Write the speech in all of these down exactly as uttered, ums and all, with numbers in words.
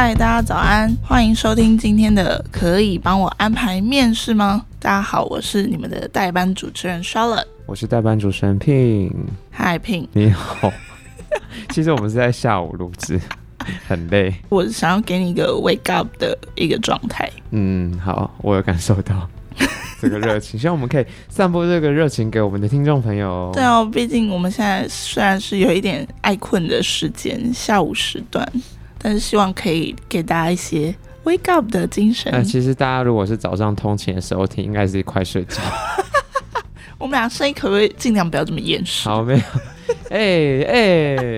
嗨，大家早安，欢迎收听今天的可以帮我安排面试吗？大家好，我是你们的代班主持人 Charlotte， 我是代班主持人 Ping。 嗨 Ping， 你好。其实我们是在下午录制，很累。我想要给你一个 wake up 的一个状态。嗯，好，我有感受到这个热情，希望我们可以散播这个热情给我们的听众朋友。对哦，毕竟我们现在虽然是有一点爱困的时间，下午时段，但是希望可以给大家一些 wake up 的精神。呃、其实大家如果是早上通勤的时候听，应该是快睡觉。我们俩声音可不可以尽量不要这么严实？好，没有。哎、欸、哎、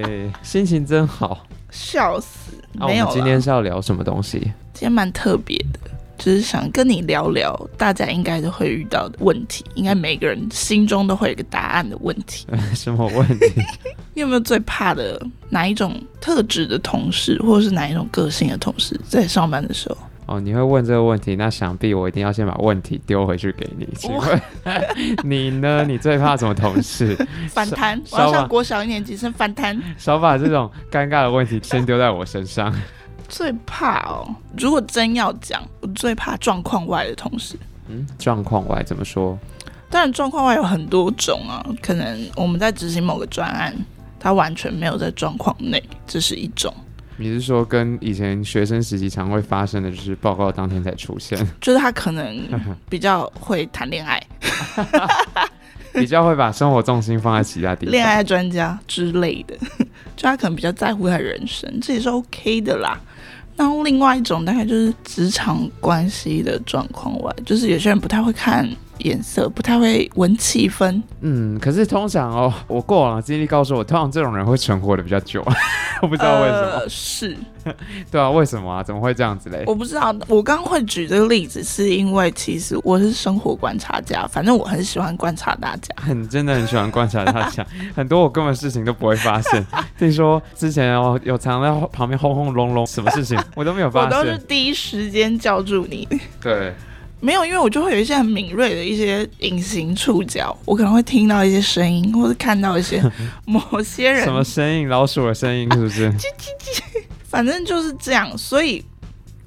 欸，心情真好，笑死！啊、没有了。我们今天是要聊什么东西？今天蛮特别的，就是想跟你聊聊大家应该都会遇到的问题，应该每个人心中都会有一个答案的问题。什么问题？你有没有最怕的哪一种特质的同事，或者是哪一种个性的同事，在上班的时候？哦，你会问这个问题，那想必我一定要先把问题丢回去给你。请问你呢？你最怕什么同事？反弹！我要像国小一年级生反弹。少把这种尴尬的问题先丢在我身上。最怕哦，如果真要讲，我最怕状况外的同事。嗯，状况外怎么说？当然，状况外有很多种啊，可能我们在执行某个专案，它完全没有在状况内，这是一种。你是说跟以前学生时期常会发生的，就是报告当天才出现，就是他可能比较会谈恋爱，比较会把生活重心放在其他地方，恋爱专家之类的，就他可能比较在乎他人生，这也是 OK 的啦。然后另外一种大概就是职场关系的状况外，就是有些人不太会看颜色，不太会闻气氛。嗯，可是通常哦，我过往的经历告诉我，通常这种人会存活的比较久。我不知道为什么。呃、是。对啊，为什么啊？怎么会这样子嘞？我不知道。我刚刚会举这个例子，是因为其实我是生活观察家，反正我很喜欢观察大家。你真的很喜欢观察大家，很多我根本事情都不会发现。听说之前哦，有常在旁边轰轰隆隆，什么事情我都没有发现。我都是第一时间叫住你。对。没有，因为我就会有一些很敏锐的一些隐形触角，我可能会听到一些声音，或是看到一些某些人什么声音，老鼠的声音是不是？啊、叽叽叽，反正就是这样，所以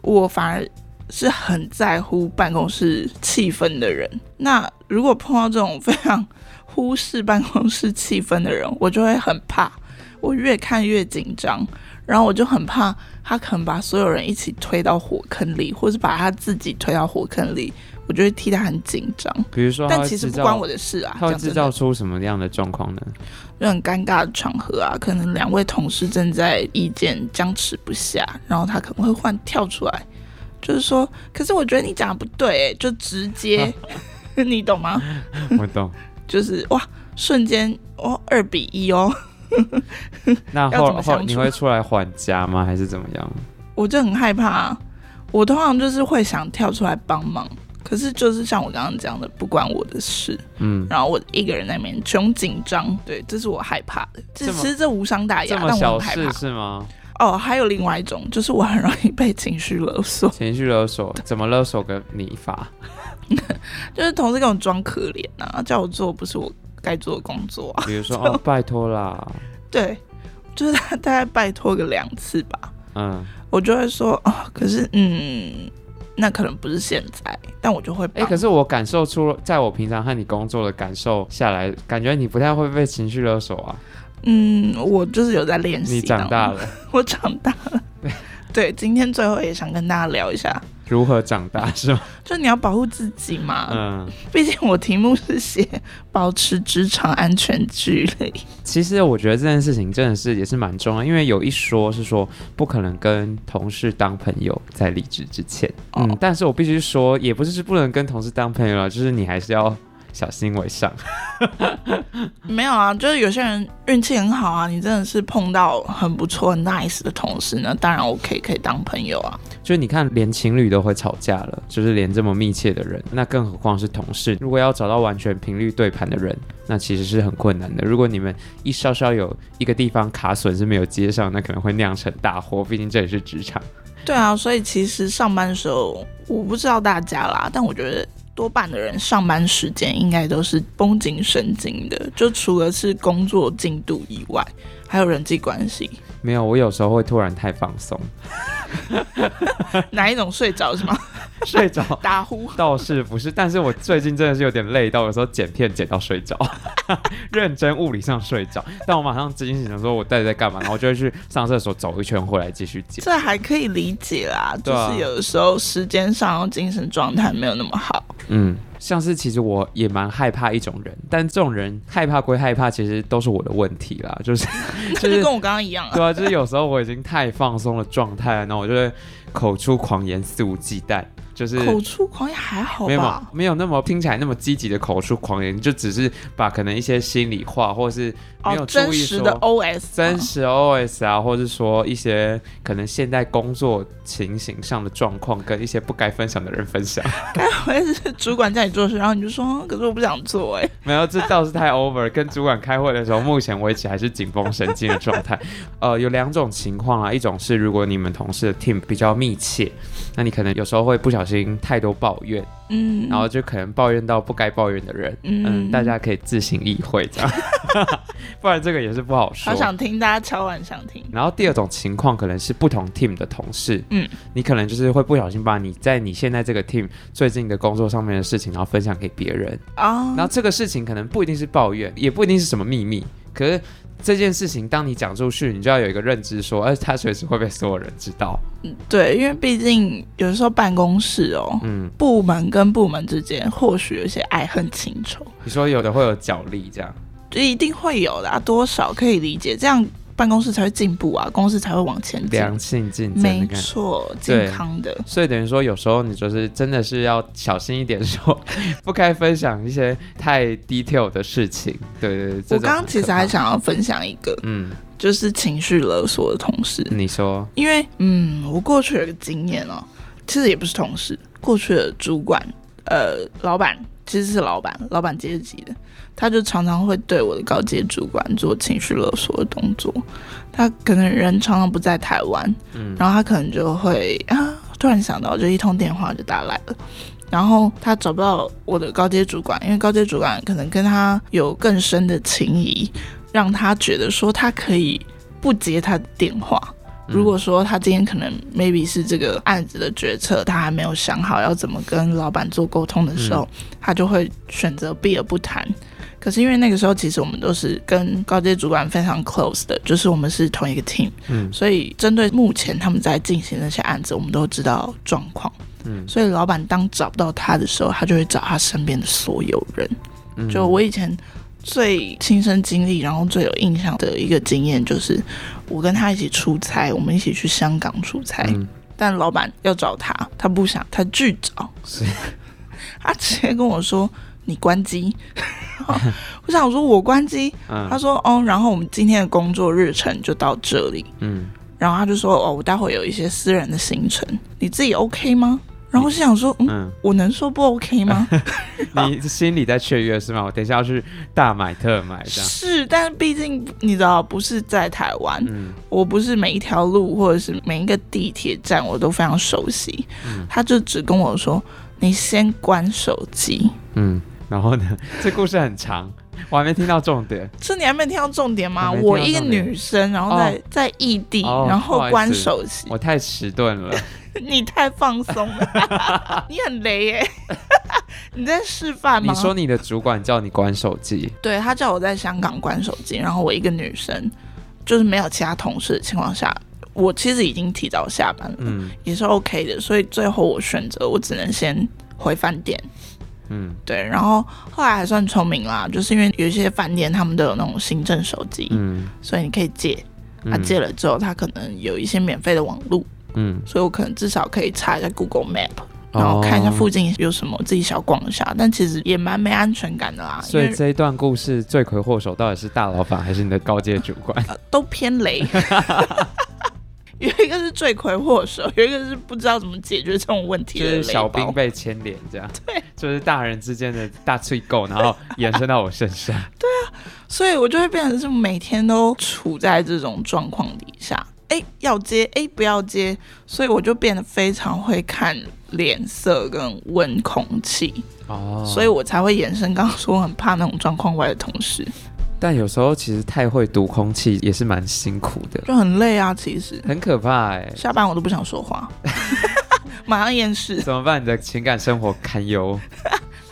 我反而是很在乎办公室气氛的人。那如果碰到这种非常忽视办公室气氛的人，我就会很怕，我越看越紧张。然后我就很怕他可能把所有人一起推到火坑里，或是把他自己推到火坑里，我就会替他很紧张。比如说，但其实不关我的事啊。他会制造出什么样的状况呢？就很尴尬的场合啊，可能两位同事正在意见僵持不下，然后他可能会换跳出来，就是说，可是我觉得你讲的不对、欸，就直接，你懂吗？我懂。就是哇，瞬间哦，二比一哦。那后后你会出来缓颊吗？还是怎么样？我就很害怕、啊，我通常就是会想跳出来帮忙，可是就是像我刚刚讲的，不关我的事。嗯，然后我一个人在那边穷紧张，对，这是我害怕的。其实这无伤大雅，但我很害怕。这么小事是吗？哦，还有另外一种，就是我很容易被情绪勒索。情绪勒索怎么勒索个你法？就是同事跟我装可怜啊，叫我做不是我该做的工作、啊，比如说哦，拜托啦，对，就是他大概拜托个两次吧，嗯，我就会说哦，可是嗯，那可能不是现在，但我就会，哎、欸，可是我感受出，在我平常和你工作的感受下来，感觉你不太会被情绪勒索啊，嗯，我就是有在练习，你长大了，我长大了，对，今天最后也想跟大家聊一下。如何长大是吗？就你要保护自己嘛。嗯，毕竟我题目是写保持职场安全距离。其实我觉得这件事情真的是也是蛮重要，因为有一说是说不可能跟同事当朋友在离职之前。哦、嗯，但是我必须说，也不是是不能跟同事当朋友了，就是你还是要小心为上。没有啊，就是有些人运气很好啊，你真的是碰到很不错很 nice 的同事呢，当然 OK 可以当朋友啊。就是你看连情侣都会吵架了，就是连这么密切的人，那更何况是同事。如果要找到完全频率对盘的人，那其实是很困难的。如果你们一稍稍有一个地方卡损是没有接上，那可能会酿成大祸，毕竟这也是职场。对啊，所以其实上班的时候，我不知道大家啦，但我觉得多半的人上班时间应该都是绷紧神经的，就除了是工作进度以外，还有人际关系。没有，我有时候会突然太放松。哪一种睡着是吗？睡着打呼倒是不是，但是我最近真的是有点累到，有时候剪片剪到睡着，认真物理上睡着，但我马上惊醒，想说我到底在干嘛，然后就会去上厕所走一圈回来继续剪。这还可以理解啦，就是有的时候时间上精神状态没有那么好。嗯，像是其实我也蛮害怕一种人，但这种人害怕归害怕，其实都是我的问题啦，就是就是跟我刚刚一样啊。对啊，就是有时候我已经太放松的状态了，然后我就会口出狂言，肆无忌惮。就是口出狂言还好吧，没有，没有那么听起来那么积极的口出狂言，就只是把可能一些心里话，或是没有注意说、哦、真实的 O S， 真实 O S 啊，或是说一些可能现在工作情形上的状况，跟一些不该分享的人分享。该不会是主管叫你做事，然后你就说，可是我不想做哎、欸。没有，这倒是太 over。跟主管开会的时候，目前为止还是紧绷神经的状态。呃，有两种情况啊，一种是如果你们同事的 team 比较密切，那你可能有时候会不小心。太多抱怨、嗯、然后就可能抱怨到不该抱怨的人、嗯嗯、大家可以自行意会这样不然这个也是不好说。好想听，大家超晚想听。然后第二种情况可能是不同 team 的同事、嗯、你可能就是会不小心把你在你现在这个 team 最近的工作上面的事情然后分享给别人、哦、然后这个事情可能不一定是抱怨，也不一定是什么秘密，可是这件事情当你讲出去，你就要有一个认知说，哎，他随时会被所有人知道。对，因为毕竟有时候办公室哦、嗯、部门跟部门之间或许有些爱恨情仇。你说有的会有角力这样，就一定会有的、啊、多少可以理解，这样办公室才会进步啊，公司才会往前进，良性竞争，没错，健康的。所以等于说，有时候你就是真的是要小心一点说，说不该分享一些太 detail 的事情。对对对，我刚刚其实还想要分享一个，嗯，就是情绪勒索的同事。你说，因为嗯，我过去有个经验哦，其实也不是同事，过去的主管，呃，老板。其实是老板，老板阶级的，他就常常会对我的高阶主管做情绪勒索的动作。他可能人常常不在台湾、嗯、然后他可能就会啊，突然想到就一通电话就打来了，然后他找不到我的高阶主管，因为高阶主管可能跟他有更深的情谊，让他觉得说他可以不接他的电话。如果说他今天可能 maybe 是这个案子的决策，他还没有想好要怎么跟老板做沟通的时候、嗯、他就会选择避而不谈。可是因为那个时候其实我们都是跟高阶主管非常 close 的，就是我们是同一个 team、嗯、所以针对目前他们在进行那些案子，我们都知道状况、嗯、所以老板当找不到他的时候，他就会找他身边的所有人、嗯、就我以前最亲身经历然后最有印象的一个经验，就是我跟他一起出差，我们一起去香港出差、嗯、但老板要找他，他不想，他拒找，他直接跟我说你关机我想说我关机、嗯、他说哦，然后我们今天的工作日程就到这里、嗯、然后他就说哦，我待会有一些私人的行程，你自己 OK 吗？然后我想说 嗯, 嗯，我能说不 OK 吗？你心里在雀跃是吗？我等一下要去大买特买这样。是，但是毕竟你知道不是在台湾、嗯、我不是每一条路或者是每一个地铁站我都非常熟悉、嗯、他就只跟我说你先关手机。嗯，然后呢，这故事很长我还没听到重点。是你还没听到重点吗？我一个女生然后在、哦、在异地、哦、然后关手机，我太迟钝了你太放松了你很雷耶你在示范吗？你说你的主管叫你关手机？对，他叫我在香港关手机，然后我一个女生就是没有其他同事的情况下，我其实已经提早下班了、嗯、也是 OK 的，所以最后我选择我只能先回饭店。嗯，对，然后后来还算聪明啦，就是因为有一些饭店他们都有那种行政手机、嗯、所以你可以借、啊、借了之后他可能有一些免费的网路、嗯、所以我可能至少可以查一下 Google Map， 然后看一下附近有什么、哦、自己小逛一下，但其实也蛮没安全感的啦。所以这一段故事罪魁祸首到底是大老板还是你的高阶主管？呃、都偏雷有一个是罪魁祸首，有一个是不知道怎么解决这种问题的雷包，就是小兵被牵连这样。对，就是大人之间的大吹狗，然后延伸到我身上对啊，所以我就会变成是每天都处在这种状况底下，哎，要接，哎，不要接，所以我就变得非常会看脸色跟问空气、哦、所以我才会延伸刚刚说我很怕那种状况外的同事。但有时候其实太会读空气也是蛮辛苦的，就很累啊，其实很可怕哎、欸。下班我都不想说话，马上厌世，怎么办？你的情感生活堪忧。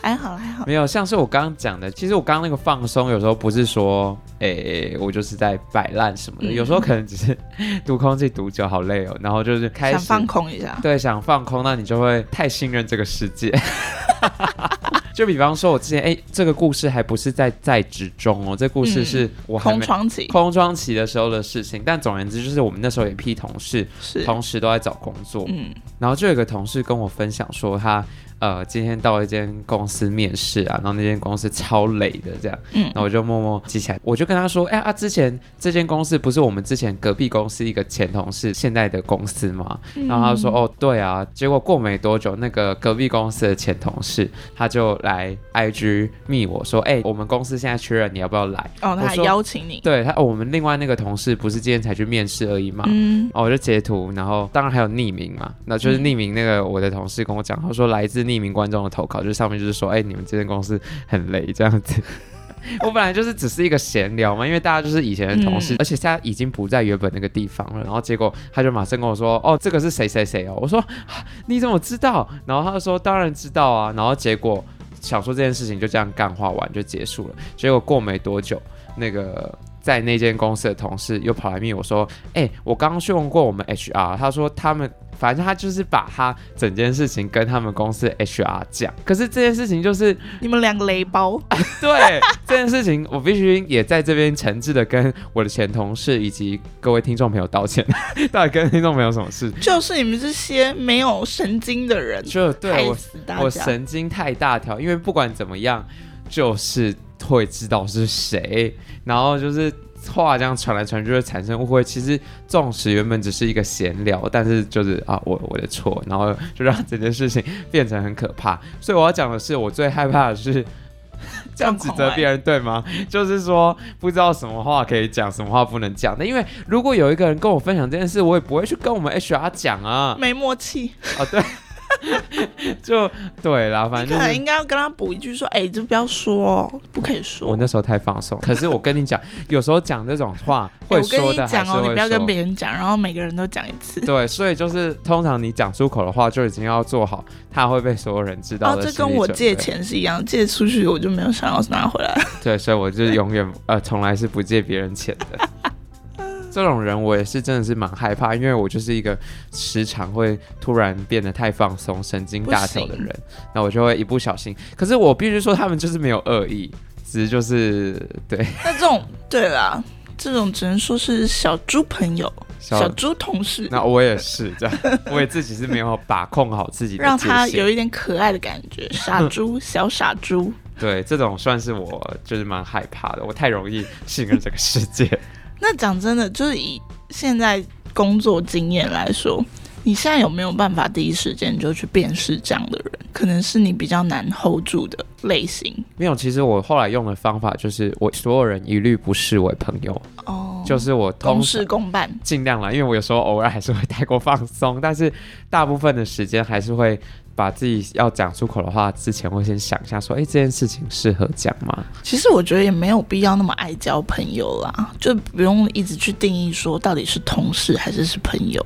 还好还好，没有像是我刚刚讲的，其实我刚刚那个放松有时候不是说哎、欸，我就是在摆烂什么的、嗯、有时候可能只是读空气读久好累哦，然后就是开始想放空一下，对，想放空，那你就会太信任这个世界就比方说我之前哎、欸，这个故事还不是在在职中哦，这故事是我还没、嗯、空窗期空窗期的时候的事情，但总而言之就是我们那时候有一批同事同时都在找工作、嗯、然后就有一个同事跟我分享说他呃，今天到一间公司面试啊，然后那间公司超累的这样，嗯，然后我就默默记起来，我就跟他说，哎、欸、啊，之前这间公司不是我们之前隔壁公司一个前同事现在的公司吗？嗯、然后他就说，哦，对啊。结果过没多久，那个隔壁公司的前同事他就来 I G 密我说，哎、欸，我们公司现在缺人，你要不要来？哦，他还邀请你？对，他、哦，我们另外那个同事不是今天才去面试而已嘛，嗯，然后我就截图，然后当然还有匿名嘛，那就是匿名那个我的同事跟我讲，他说来自匿名观众的投稿，就是上面就是说，哎、欸，你们这间公司很累这样子。我本来就是只是一个闲聊嘛，因为大家就是以前的同事、嗯、而且他已经不在原本那个地方了，然后结果他就马上跟我说，哦，这个是谁谁谁哦，我说你怎么知道？然后他就说当然知道啊，然后结果想说这件事情就这样干话完就结束了，结果过没多久那个在那间公司的同事又跑来密我说，哎、欸，我刚刚去问过我们 H R， 他说他们反正他就是把他整件事情跟他们公司 H R 讲，可是这件事情就是你们两个雷包对这件事情我必须也在这边诚挚的跟我的前同事以及各位听众朋友道歉到底跟听众朋友什么事，就是你们这些没有神经的人就对 我, 我神经太大条，因为不管怎么样就是会知道是谁，然后就是话这样传来传去会产生误会。其实纵使原本只是一个闲聊，但是就是啊，我我的错，然后就让整件事情变成很可怕。所以我要讲的是，我最害怕的是这样指责别人，对吗？就是说不知道什么话可以讲，什么话不能讲。那因为如果有一个人跟我分享这件事，我也不会去跟我们 H R 讲啊，没默契啊、哦，对。就对啦，反正、就是、你可能应该要跟他补一句说，哎、欸，就不要说，不可以说。我那时候太放松，可是我跟你讲，有时候讲这种话会说的还是会说。我跟你讲哦，你不要跟别人讲，然后每个人都讲一次。对，所以就是通常你讲出口的话，就已经要做好，他会被所有人知道的心理准备。哦，这跟我借钱是一样，借出去我就没有想要拿回来。对，所以我就永远呃，从来是不借别人钱的。这种人我也是真的是蛮害怕，因为我就是一个时常会突然变得太放松神经大条的人，那我就会一不小心，可是我必须说他们就是没有恶意，只是就是对那种对啦，这种只能说是小猪朋友小猪同事，那我也是这样我也自己是没有把控好自己的界限，让他有一点可爱的感觉，傻猪小傻猪对，这种算是我就是蛮害怕的，我太容易信任这个世界那讲真的，就是以现在工作经验来说，你现在有没有办法第一时间就去辨识这样的人？可能是你比较难 hold 住的类型。没有，其实我后来用的方法就是，我所有人一律不视为朋友。哦、oh, ，就是我同事共伴，尽量啦，因为我有时候偶尔还是会太过放松，但是大部分的时间还是会。把自己要讲出口的话之前会先想一下说，哎、欸，这件事情适合讲吗？其实我觉得也没有必要那么爱交朋友啦，就不用一直去定义说到底是同事还是是朋友，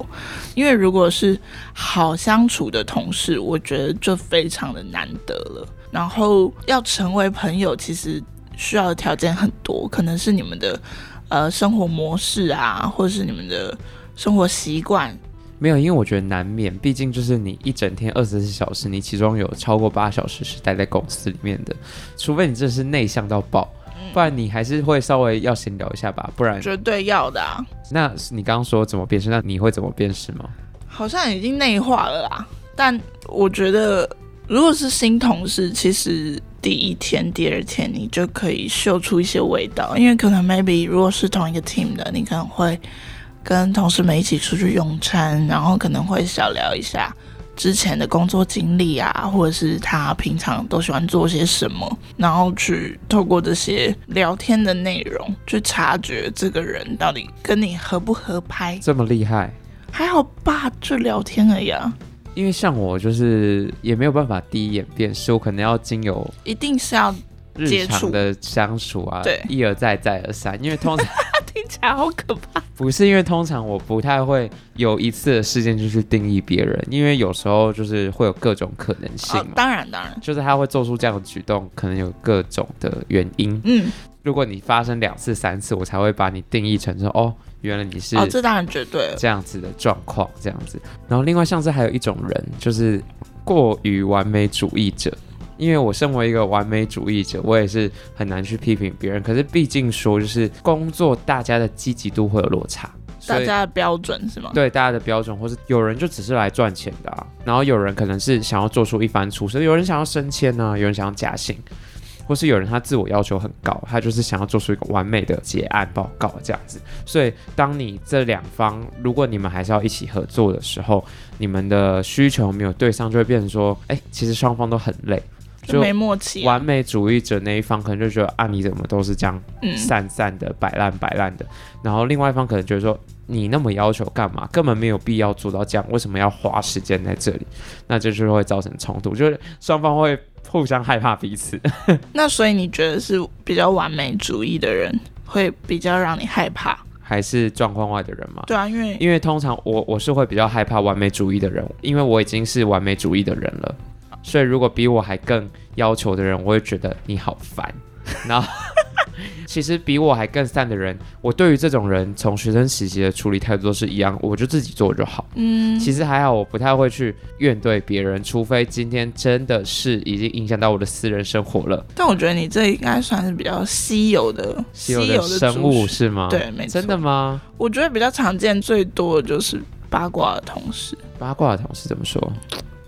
因为如果是好相处的同事，我觉得就非常的难得了。然后要成为朋友，其实需要的条件很多，可能是你们的呃生活模式啊，或者是你们的生活习惯。没有，因为我觉得难免，毕竟就是你一整天二十四小时，你其中有超过八小时是待在公司里面的，除非你真的是内向到爆，不然你还是会稍微要闲聊一下吧，不然绝对要的啊。那你刚刚说怎么辨识，那你会怎么辨识吗？好像已经内化了啦，但我觉得如果是新同事，其实第一天第二天你就可以嗅出一些味道，因为可能 maybe 如果是同一个 team 的，你可能会跟同事们一起出去用餐，然后可能会小聊一下之前的工作经历啊，或者是他平常都喜欢做些什么，然后去透过这些聊天的内容去察觉这个人到底跟你合不合拍。这么厉害？还好吧，就聊天而已啊。因为像我就是也没有办法第一眼辨识，我可能要经由一定是要日常的相处啊，对，一而再再而三，因为通常听起来好可怕。不是因为通常我不太会有一次的事件就去定义别人，因为有时候就是会有各种可能性嘛、哦、当然当然，就是他会做出这样的举动，可能有各种的原因。嗯，如果你发生两次三次，我才会把你定义成说哦，原来你是哦，这当然绝对这样子的状况，这样子。然后另外像是还有一种人，就是过于完美主义者。因为我身为一个完美主义者，我也是很难去批评别人。可是毕竟说，就是工作大家的积极度会有落差，大家的标准是吗？对，大家的标准，或是有人就只是来赚钱的啊，然后有人可能是想要做出一番出色，有人想要升迁啊，有人想要加薪，或是有人他自我要求很高，他就是想要做出一个完美的结案报告这样子。所以当你这两方，如果你们还是要一起合作的时候，你们的需求没有对上，就会变成说，哎，其实双方都很累。就没默契，完美主义者那一方可能就觉得啊，你怎么都是这样散散的、嗯、摆烂摆烂的，然后另外一方可能觉得说，你那么要求干嘛，根本没有必要做到这样，为什么要花时间在这里？那这就会造成冲突，就是双方会互相害怕彼此。那所以你觉得是比较完美主义的人会比较让你害怕，还是状况外的人吗？对啊，因为因为通常我我是会比较害怕完美主义的人，因为我已经是完美主义的人了。所以如果比我还更要求的人，我会觉得你好烦。然后其实比我还更散的人，我对于这种人从学生时期的处理态度都是一样，我就自己做就好。嗯，其实还好，我不太会去怨对别人，除非今天真的是已经影响到我的私人生活了。但我觉得你这应该算是比较稀有的稀有的生物是吗？对，没错。真的吗？我觉得比较常见最多的就是八卦的同事。八卦的同事怎么说？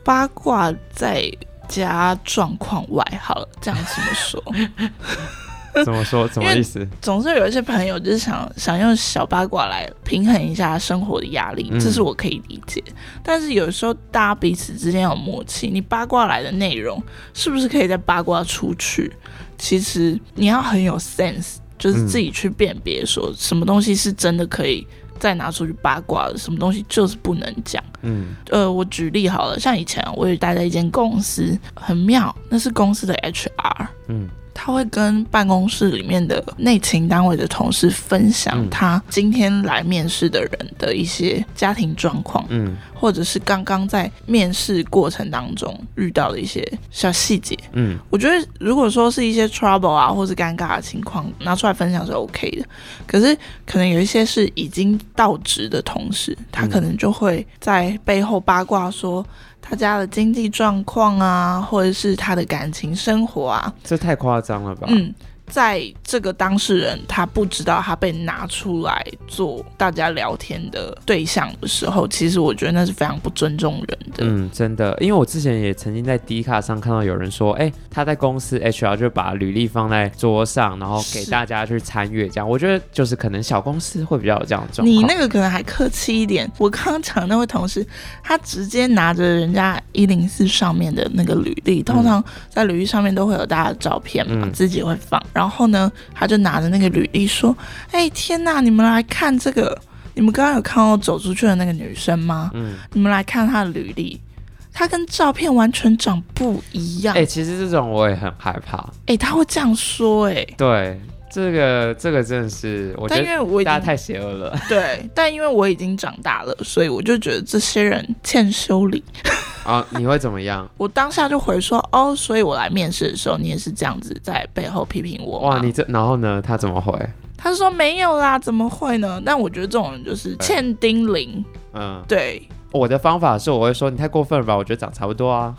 八卦再加状况外，好了，这样怎么说？怎么说？怎么意思？总是有一些朋友就是想想用小八卦来平衡一下生活的压力，这是我可以理解。嗯、但是有时候大家彼此之间有默契，你八卦来的内容是不是可以再八卦出去？其实你要很有 sense， 就是自己去辨别，说什么东西是真的可以再拿出去八卦的，什么东西就是不能讲。嗯，呃，我举例好了，像以前我也待在一间公司，很妙，那是公司的 H R， 嗯，他会跟办公室里面的内勤单位的同事分享他今天来面试的人的一些家庭状况，嗯，或者是刚刚在面试过程当中遇到的一些小细节，嗯，我觉得如果说是一些 trouble 啊，或是尴尬的情况拿出来分享是 OK 的，可是可能有一些是已经到职的同事，他可能就会在背后八卦说他家的经济状况啊，或者是他的感情生活啊，这太夸张了吧？嗯，在这个当事人他不知道他被拿出来做大家聊天的对象的时候，其实我觉得那是非常不尊重人的。嗯，真的，因为我之前也曾经在 D卡 上看到有人说，哎、欸，他在公司 H R 就把履历放在桌上，然后给大家去参阅，这样我觉得就是可能小公司会比较有这样的状况。你那个可能还客气一点，我刚刚讲那位同事，他直接拿着人家一零四上面的那个履历，通常在履历上面都会有大家的照片嘛，嗯、自己会放。然后呢，他就拿着那个履历说：“哎、欸，天哪！你们来看这个，你们刚刚有看到走出去的那个女生吗？嗯，你们来看她的履历，她跟照片完全长不一样。”哎、欸，其实这种我也很害怕。哎、欸，他会这样说、欸，哎，对。这个这个真的是，我觉得大家太邪恶了。对，但因为我已经长大了，所以我就觉得这些人欠修理。啊、哦，你会怎么样？我当下就回说，哦，所以我来面试的时候，你也是这样子在背后批评我。哇，你这然后呢？他怎么回？他说没有啦，怎么会呢？但我觉得这种人就是欠叮咛。嗯，对。我的方法是，我会说你太过分了吧？我觉得长差不多啊。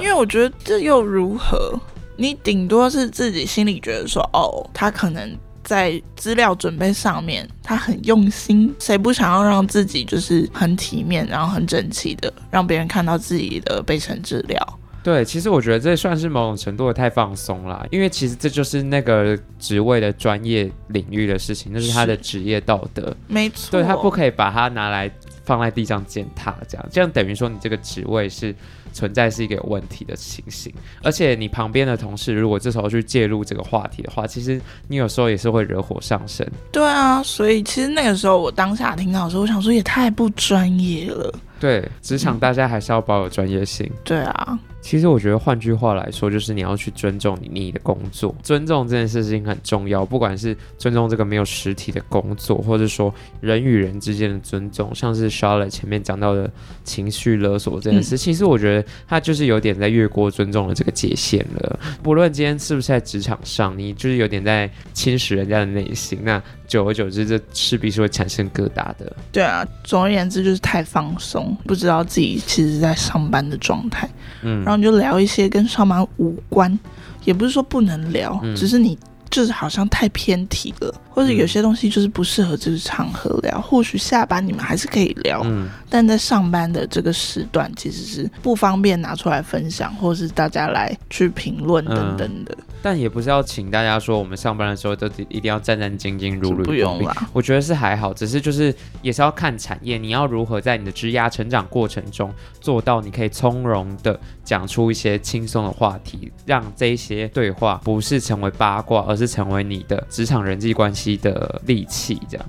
因为我觉得这又如何？你顶多是自己心里觉得说，哦，他可能在资料准备上面他很用心，谁不想要让自己就是很体面，然后很整齐的让别人看到自己的备审资料。对，其实我觉得这算是某种程度的太放松啦，因为其实这就是那个职位的专业领域的事情，那是他的职业道德，没错。对，他不可以把它拿来放在地上践踏，这样这样等于说你这个职位是存在是一个有问题的情形。而且你旁边的同事如果这时候去介入这个话题的话，其实你有时候也是会惹火上身。对啊，所以其实那个时候我当下听到的时候，我想说也太不专业了。对，职场大家还是要保有专业性、嗯、对啊。其实我觉得换句话来说，就是你要去尊重你你的工作，尊重这件事情很重要，不管是尊重这个没有实体的工作，或者说人与人之间的尊重，像是 Charlotte 前面讲到的情绪勒索这件事、嗯、其实我觉得它就是有点在越过尊重的这个界限了。不论今天是不是在职场上，你就是有点在侵蚀人家的内心，那久而久之这势必是会产生疙瘩的。对啊，总而言之就是太放松，不知道自己其实在上班的状态、嗯、然后你就聊一些跟上班无关，也不是说不能聊、嗯、只是你就是好像太偏题了，或者有些东西就是不适合这个场合聊、嗯、或许下班你们还是可以聊、嗯、但在上班的这个时段其实是不方便拿出来分享，或是大家来去评论等等的、嗯、但也不是要请大家说我们上班的时候都一定要战战兢兢如履不用啦，我觉得是还好，只是就是也是要看产业，你要如何在你的职涯成长过程中做到你可以从容的讲出一些轻松的话题，让这些对话不是成为八卦，而是成为你的职场人际关系的利器这样。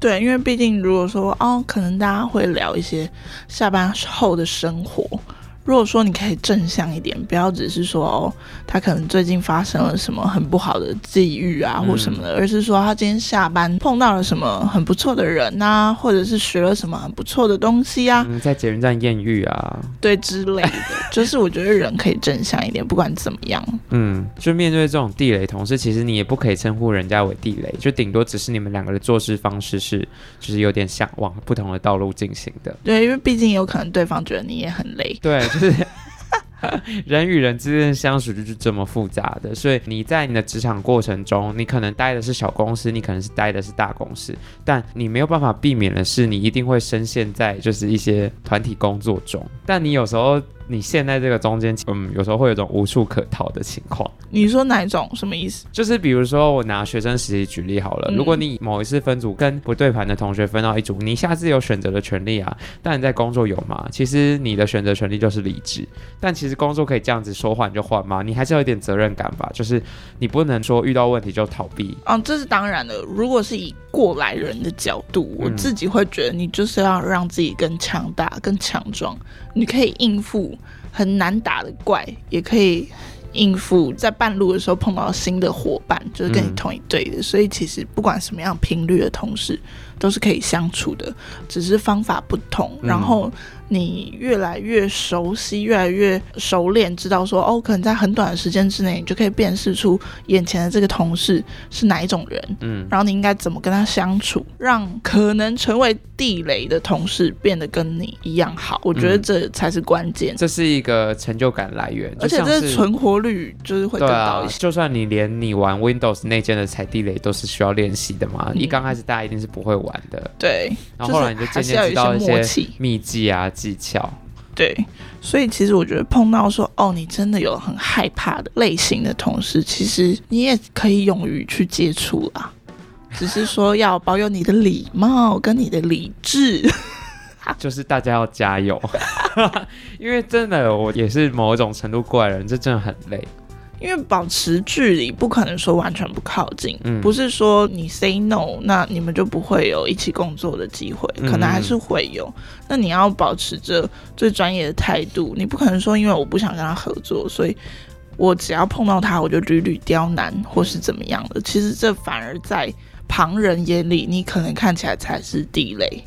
对，因为毕竟如果说哦，可能大家会聊一些下班后的生活，如果说你可以正向一点，不要只是说哦，他可能最近发生了什么很不好的际遇啊或什么的、嗯、而是说他今天下班碰到了什么很不错的人啊，或者是学了什么很不错的东西啊、嗯、在捷运站艳遇啊对之类的就是我觉得人可以正向一点，不管怎么样。嗯，就面对这种地雷同事，其实你也不可以称呼人家为地雷，就顶多只是你们两个的做事方式是就是有点像往不同的道路进行的。对，因为毕竟有可能对方觉得你也很累。对，就是人与人之间相处就是这么复杂的，所以你在你的职场过程中，你可能待的是小公司，你可能是待的是大公司，但你没有办法避免的是你一定会深陷在就是一些团体工作中，但你有时候你现在这个中间，嗯，有时候会有种无处可逃的情况。你说哪一种？什么意思？就是比如说我拿学生时期举例好了、嗯、如果你某一次分组跟不对盘的同学分到一组，你下次有选择的权利啊，但你在工作有吗？其实你的选择权利就是离职，但其实工作可以这样子说换就换吗？你还是有点责任感吧，就是你不能说遇到问题就逃避。嗯、哦，这是当然的。如果是以过来人的角度，我自己会觉得你就是要让自己更强大更强壮，你可以应付很难打的怪，也可以应付在半路的时候碰到新的伙伴，就是跟你同一队的、嗯、所以其实不管什么样频率的同事都是可以相处的，只是方法不同、嗯、然后你越来越熟悉越来越熟练，知道说哦，可能在很短的时间之内你就可以辨识出眼前的这个同事是哪一种人、嗯、然后你应该怎么跟他相处，让可能成为地雷的同事变得跟你一样好，我觉得这才是关键、嗯、这是一个成就感来源，而且这是存活率就是会更高一些、啊、就算你连你玩 Windows 内建的踩地雷都是需要练习的嘛、嗯、一刚开始大家一定是不会玩的，对，然后后来你就渐渐知道一些秘技啊技巧。对，所以其实我觉得碰到说哦，你真的有很害怕的类型的同事，其实你也可以勇于去接触啦，只是说要保有你的礼貌跟你的理智就是大家要加油因为真的我也是某种程度过来人，这真的很累，因为保持距离不可能说完全不靠近、嗯、不是说你 say no 那你们就不会有一起工作的机会，可能还是会有、嗯、那你要保持着最专业的态度，你不可能说因为我不想跟他合作，所以我只要碰到他我就屡屡刁难或是怎么样的，其实这反而在旁人眼里你可能看起来才是地雷。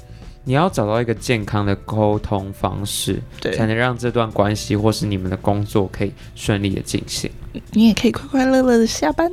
你要找到一个健康的沟通方式，才能让这段关系或是你们的工作可以顺利的进行，你也可以快快乐乐的下班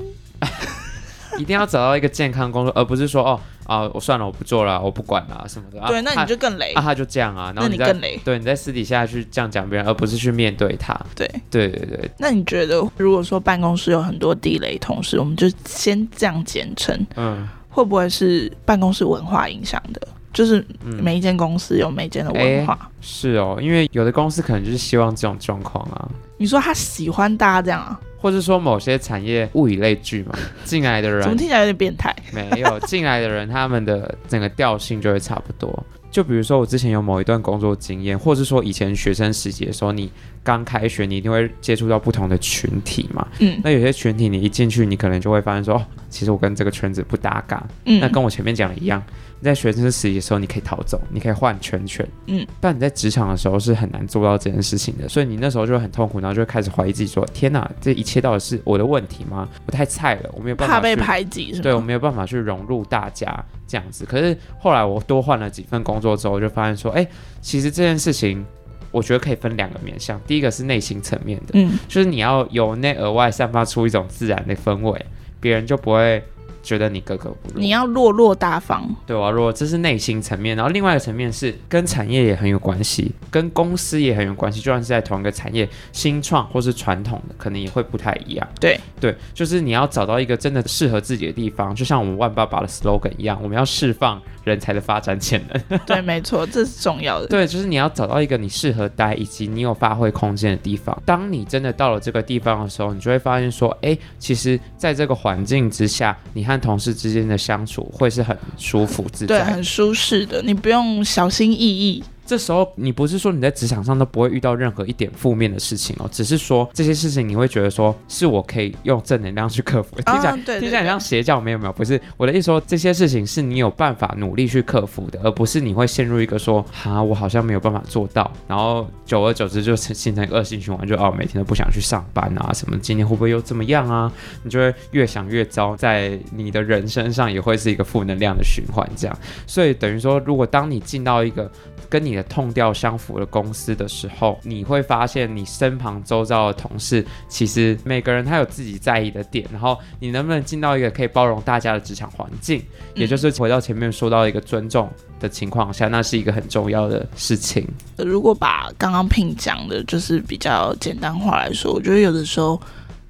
一定要找到一个健康工作，而不是说哦啊，我算了，我不做了，我不管了什么的。对，啊、那你就更雷啊！他就这样啊，然后你在那你更雷。对，你在私底下去这样讲别人，而不是去面对他。对，对对对。那你觉得，如果说办公室有很多地雷同事，我们就先这样简称，嗯，会不会是办公室文化影响的？就是每一间公司有每一间的文化、嗯欸、是哦，因为有的公司可能就是希望这种状况啊。你说他喜欢大家这样啊？或是说某些产业物以类聚嘛，进来的人怎么听起来有点变态？没有，进来的人他们的整个调性就会差不多。就比如说我之前有某一段工作经验，或是说以前学生时期的时候，你刚开学你一定会接触到不同的群体嘛，嗯，那有些群体你一进去你可能就会发现说，哦，其实我跟这个圈子不搭嘎，嗯，那跟我前面讲的一样，你在学生时期的时候你可以逃走，你可以换圈圈，嗯，但你在职场的时候是很难做到这件事情的，所以你那时候就会很痛苦，然后就会开始怀疑自己说，天哪，这一切到底是我的问题吗？我太菜了，我没有办法，怕被排挤是吗？对，我没有办法去融入大家这样子。可是后来我多换了几份工作之后，就发现说，哎、欸，其实这件事情，我觉得可以分两个面向。第一个是内心层面的，嗯，就是你要由内而外散发出一种自然的氛围，别人就不会觉得你格格不入。你要落落大方，对，我要落，这是内心层面。然后另外一个层面是跟产业也很有关系，跟公司也很有关系。就算是在同一个产业，新创或是传统的，可能也会不太一样。对对，就是你要找到一个真的适合自己的地方，就像我们万爸爸的 slogan 一样，我们要释放人才的发展潜能。对，没错，这是重要的。对，就是你要找到一个你适合待以及你有发挥空间的地方。当你真的到了这个地方的时候，你就会发现说，哎，其实在这个环境之下，你和同事之间的相处会是很舒服自在的，对，很舒适的，你不用小心翼翼。这时候你不是说你在职场上都不会遇到任何一点负面的事情哦，只是说这些事情你会觉得说是我可以用正能量去克服。啊、听起来，对对对，听起来像邪教，没有没有，不是，我的意思说这些事情是你有办法努力去克服的，而不是你会陷入一个说哈我好像没有办法做到，然后久而久之就形成一个恶性循环，就哦每天都不想去上班啊，什么今天会不会又怎么样啊，你就会越想越糟，在你的人身上也会是一个负能量的循环这样。所以等于说，如果当你进到一个跟你的痛调相符的公司的时候，你会发现你身旁周遭的同事，其实每个人他有自己在意的点，然后你能不能进到一个可以包容大家的职场环境，也就是回到前面说到一个尊重的情况下，那是一个很重要的事情。如果把刚刚Pin讲的就是比较简单化来说，我觉得有的时候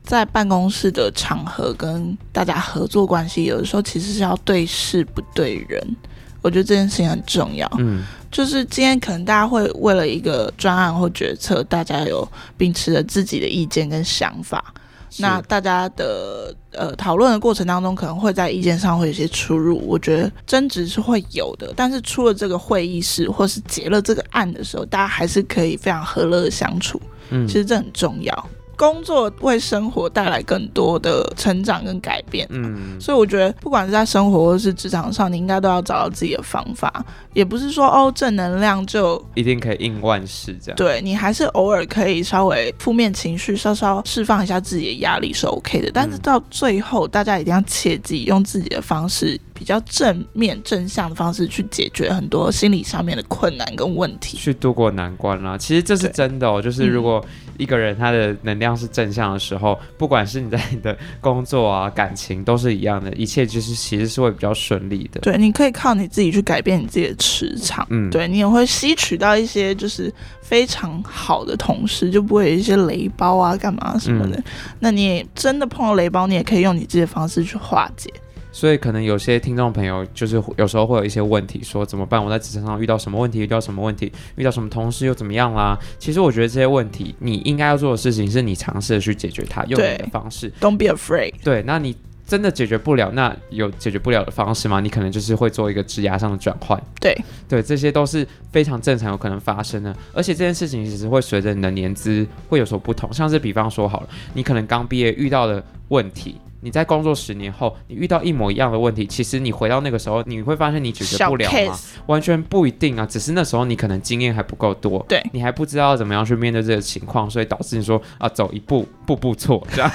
在办公室的场合跟大家合作关系，有的时候其实是要对事不对人，我觉得这件事情很重要。嗯，就是今天可能大家会为了一个专案或决策，大家有秉持着自己的意见跟想法，那大家的呃讨论的过程当中，可能会在意见上会有些出入，我觉得争执是会有的，但是出了这个会议室或是结了这个案的时候，大家还是可以非常和乐的相处。嗯，其实这很重要。工作为生活带来更多的成长跟改变，嗯，所以我觉得不管是在生活或是职场上，你应该都要找到自己的方法，也不是说哦正能量就一定可以应万事这样。对，你还是偶尔可以稍微负面情绪稍稍释放一下自己的压力是 OK 的，但是到最后，嗯，大家一定要切记用自己的方式，比较正面正向的方式去解决很多心理上面的困难跟问题，去度过难关啦。其实这是真的哦，就是如果一个人他的能量是正向的时候，嗯，不管是你在你的工作啊感情都是一样的，一切就是其实是会比较顺利的。对，你可以靠你自己去改变你自己的磁场，嗯，对，你也会吸取到一些就是非常好的同事，就不会有一些雷包啊干嘛什么的，嗯，那你也真的碰到雷包，你也可以用你自己的方式去化解。所以可能有些听众朋友就是有时候会有一些问题，说怎么办，我在职场上遇到什么问题遇到什么问题遇到什么同事又怎么样啦。其实我觉得这些问题你应该要做的事情是你尝试去解决它，用你的方式， Don't be afraid。 对，那你真的解决不了，那有解决不了的方式吗？你可能就是会做一个职涯上的转换。对对，这些都是非常正常有可能发生的，而且这件事情其实会随着你的年资会有所不同。像是比方说好了，你可能刚毕业遇到的问题，你在工作十年后你遇到一模一样的问题，其实你回到那个时候你会发现你解决不了吗？完全不一定啊，只是那时候你可能经验还不够多，对，你还不知道怎么样去面对这个情况，所以导致你说啊走一步步步错这样。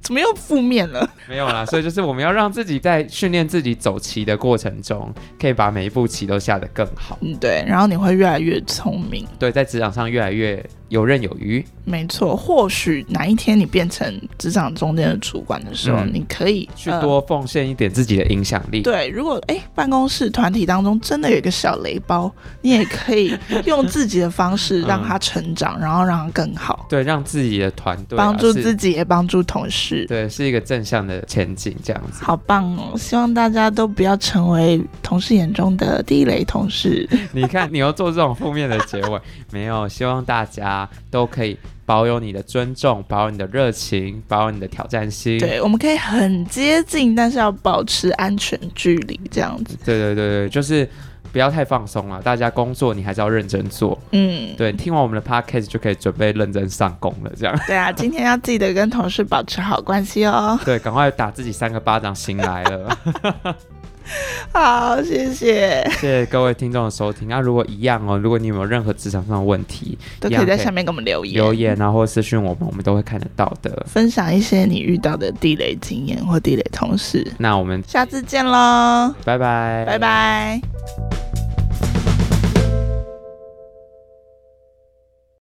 怎么又负面了？没有啦，所以就是我们要让自己在训练自己走棋的过程中，可以把每一步棋都下得更好。嗯，对，然后你会越来越聪明，对，在职场上越来越游刃有余。没错，或许哪一天你变成职场中间的主管的时候，嗯，你可以去多奉献一点自己的影响力。呃、对，如果哎办公室团体当中真的有一个小雷包，你也可以用自己的方式让他成长，嗯，然后让他更好。对，让自己的团队帮助自己，也帮助同事。对，是一个正向的前景这样子。好棒哦，希望大家都不要成为同事眼中的地雷同事。你看你又做这种负面的结尾。没有，希望大家都可以保有你的尊重，保有你的热情，保有你的挑战心。对，我们可以很接近，但是要保持安全距离这样子。对对对对，就是不要太放松了，大家工作你还是要认真做。嗯，对，听完我们的 podcast 就可以准备认真上工了，这样。对啊，今天要记得跟同事保持好关系哦。对，赶快打自己三个巴掌，醒来了。好，谢谢，谢谢各位听众的收听。那、啊、如果一样哦，如果你有没有任何职场上的问题，都可以在下面给我们留言，留言啊，或私讯我们，我们都会看得到的。分享一些你遇到的地雷经验或地雷同事。那我们下次见喽，拜拜，拜拜。